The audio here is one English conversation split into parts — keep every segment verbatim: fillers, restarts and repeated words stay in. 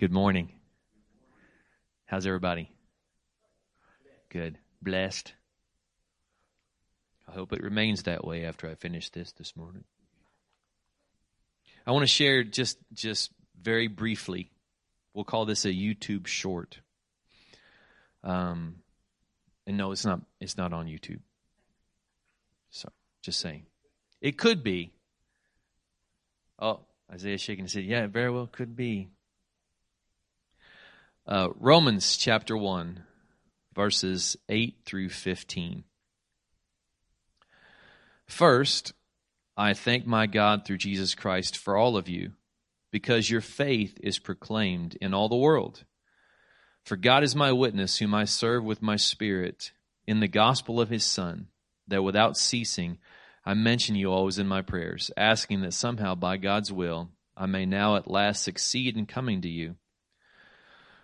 Good morning. How's everybody? Good. Blessed. I hope it remains that way after I finish this this morning. I want to share just just very briefly. We'll call this a YouTube short. Um, and no, it's not. It's not on YouTube. So, just saying, it could be. Oh, Isaiah's shaking his head. Yeah, it very well could be. Uh, Romans chapter one, verses eight through fifteen. First, I thank my God through Jesus Christ for all of you, because your faith is proclaimed in all the world. For God is my witness, whom I serve with my spirit in the gospel of his Son, that without ceasing I mention you always in my prayers, asking that somehow by God's will I may now at last succeed in coming to you.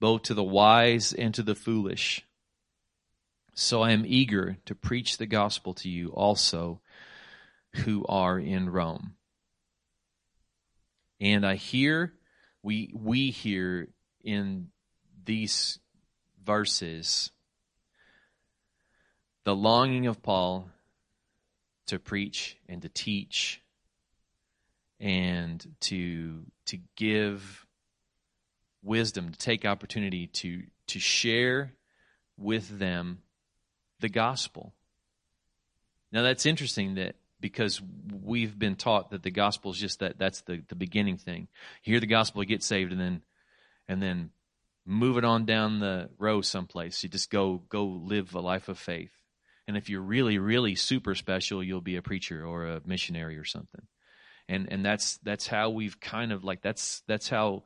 both to the wise and to the foolish. So I am eager to preach the gospel to you also who are in Rome. And I hear, we we hear in these verses the longing of Paul to preach and to teach and to to give wisdom, to take opportunity to to share with them the gospel. Now that's interesting, that because we've been taught that the gospel is just that that's the, the beginning thing. You hear the gospel, you get saved, and then and then move it on down the row someplace. You just go go live a life of faith. And if you're really, really super special, you'll be a preacher or a missionary or something. And and that's that's how we've kind of like that's that's how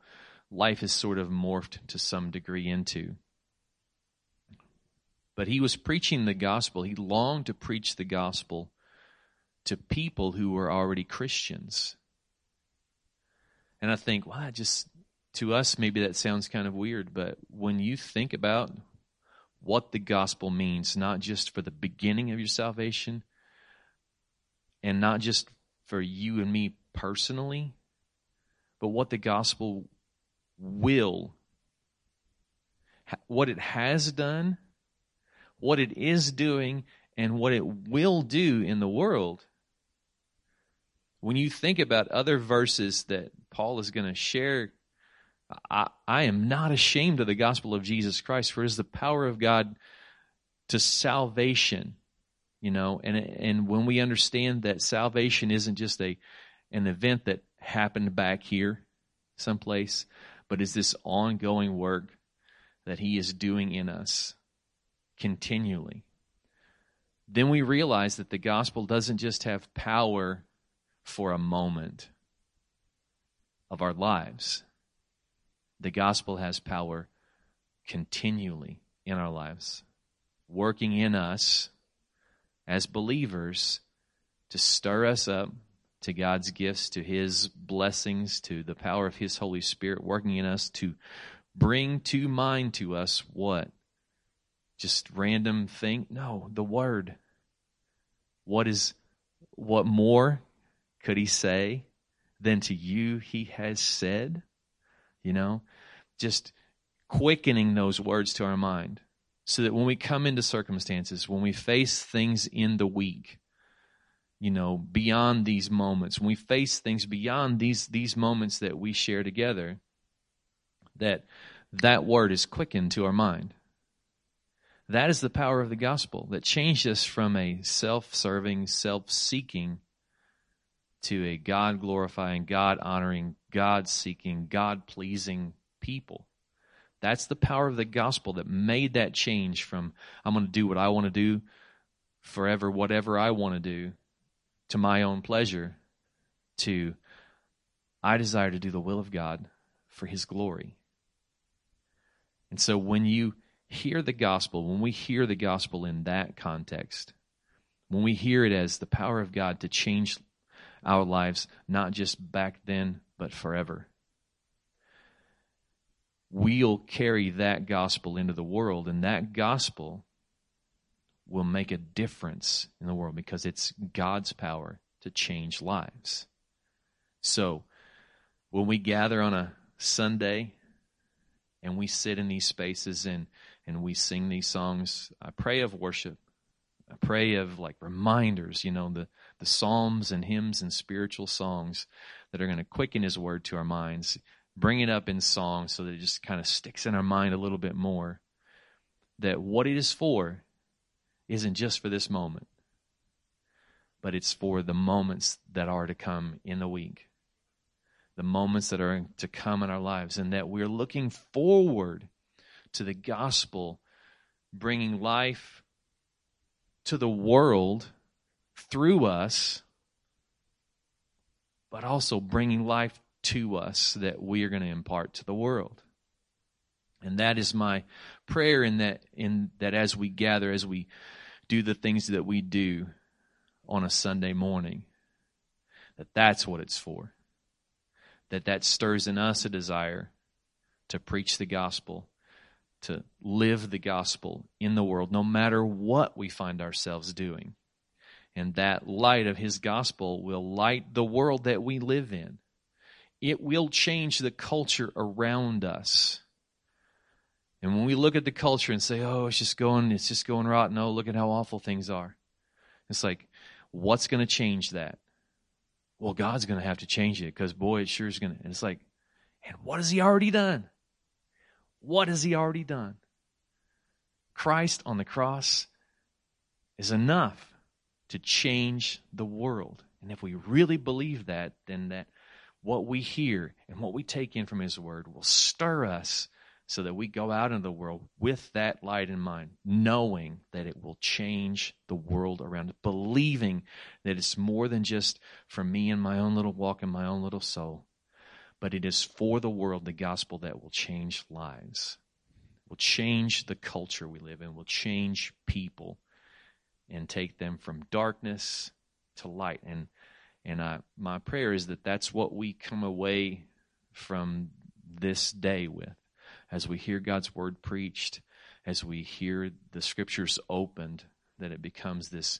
life is sort of morphed to some degree into. But he was preaching the gospel. He longed to preach the gospel to people who were already Christians. And I think, well, I just to us, maybe that sounds kind of weird. But when you think about what the gospel means, not just for the beginning of your salvation and not just for you and me personally, but what the gospel will, what it has done, what it is doing, and what it will do in the world. When you think about other verses that Paul is going to share, I, I am not ashamed of the gospel of Jesus Christ, for it is the power of God to salvation. You know, and and when we understand that salvation isn't just a an event that happened back here someplace, but is this ongoing work that he is doing in us continually, then we realize that the gospel doesn't just have power for a moment of our lives. The gospel has power continually in our lives, working in us as believers to stir us up to God's gifts, to his blessings, to the power of his Holy Spirit working in us to bring to mind to us what? Just random thing? No, the word. What is, what more could he say than to you he has said? You know, just quickening those words to our mind so that when we come into circumstances, when we face things in the week, you know, beyond these moments, when we face things beyond these these moments that we share together, that that word is quickened to our mind. That is the power of the gospel that changed us from a self-serving, self-seeking to a God-glorifying, God-honoring, God-seeking, God-pleasing people. That's the power of the gospel that made that change from I'm going to do what I want to do forever, whatever I want to do, to my own pleasure, to I desire to do the will of God for his glory. And so when you hear the gospel, when we hear the gospel in that context, when we hear it as the power of God to change our lives, not just back then, but forever, we'll carry that gospel into the world, and that gospel will make a difference in the world because it's God's power to change lives. So when we gather on a Sunday and we sit in these spaces and, and we sing these songs, I pray of worship, I pray of like reminders, you know, the, the psalms and hymns and spiritual songs that are going to quicken His word to our minds, bring it up in song so that it just kind of sticks in our mind a little bit more, that what it is for isn't just for this moment, but it's for the moments that are to come in the week, the moments that are to come in our lives, and that we're looking forward to the gospel bringing life to the world through us, but also bringing life to us that we are going to impart to the world. And that is my prayer in that, in that as we gather, as we do the things that we do on a Sunday morning, that that's what it's for. That that stirs in us a desire to preach the gospel, to live the gospel in the world, no matter what we find ourselves doing. And that light of His gospel will light the world that we live in. It will change the culture around us. And when we look at the culture and say, oh, it's just going, it's just going rotten. Oh, look at how awful things are. It's like, what's going to change that? Well, God's going to have to change it because, boy, it sure is going to. And it's like, and what has He already done? What has He already done? Christ on the cross is enough to change the world. And if we really believe that, then that what we hear and what we take in from His word will stir us so that we go out into the world with that light in mind, knowing that it will change the world around us, believing that it's more than just for me and my own little walk and my own little soul, but it is for the world, the gospel that will change lives, will change the culture we live in, will change people and take them from darkness to light. And And I, my prayer is that that's what we come away from this day with. As we hear God's word preached, as we hear the scriptures opened, that it becomes this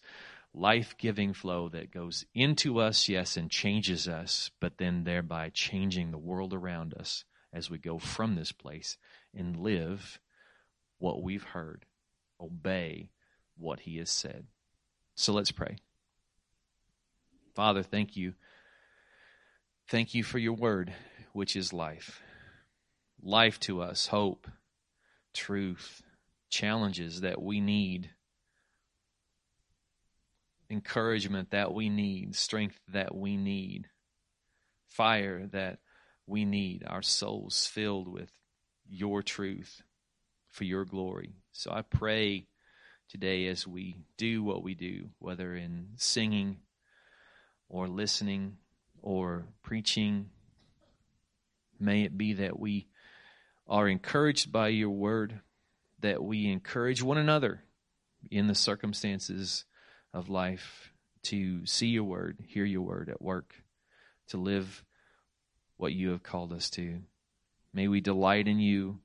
life-giving flow that goes into us, yes, and changes us, but then thereby changing the world around us as we go from this place and live what we've heard, obey what He has said. So let's pray. Father, thank you. Thank you for your word, which is life. Life to us, hope, truth, challenges that we need, encouragement that we need, strength that we need, fire that we need, our souls filled with your truth for your glory. So I pray today as we do what we do, whether in singing, or listening, or preaching, may it be that we are encouraged by your word, that we encourage one another in the circumstances of life to see your word, hear your word at work, to live what you have called us to. May we delight in you.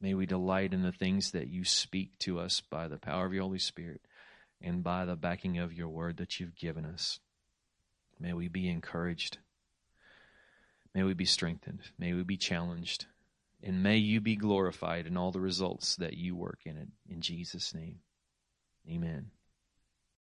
May we delight in the things that you speak to us by the power of your Holy Spirit and by the backing of your word that you've given us. May we be encouraged. May we be strengthened. May we be challenged. And may you be glorified in all the results that you work in it. In Jesus' name, amen.